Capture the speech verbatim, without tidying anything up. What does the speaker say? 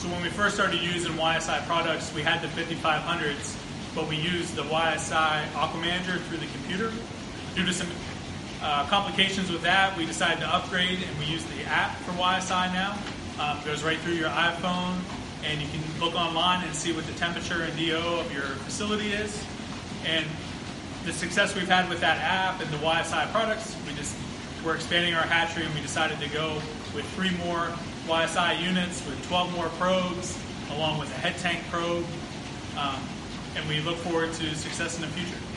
So when we first started using Y S I products, we had the fifty-five hundreds, but we used the Y S I AquaManager through the computer. Due to some uh, complications with that, we decided to upgrade, and we use the app for Y S I now. Um, it goes right through your iPhone, and you can look online and see what the temperature and D O of your facility is. And the success we've had with that app and the Y S I products, we just we're expanding our hatchery, and we decided to go with three more Y S I units with twelve more probes, along with a head tank probe, um, and we look forward to success in the future.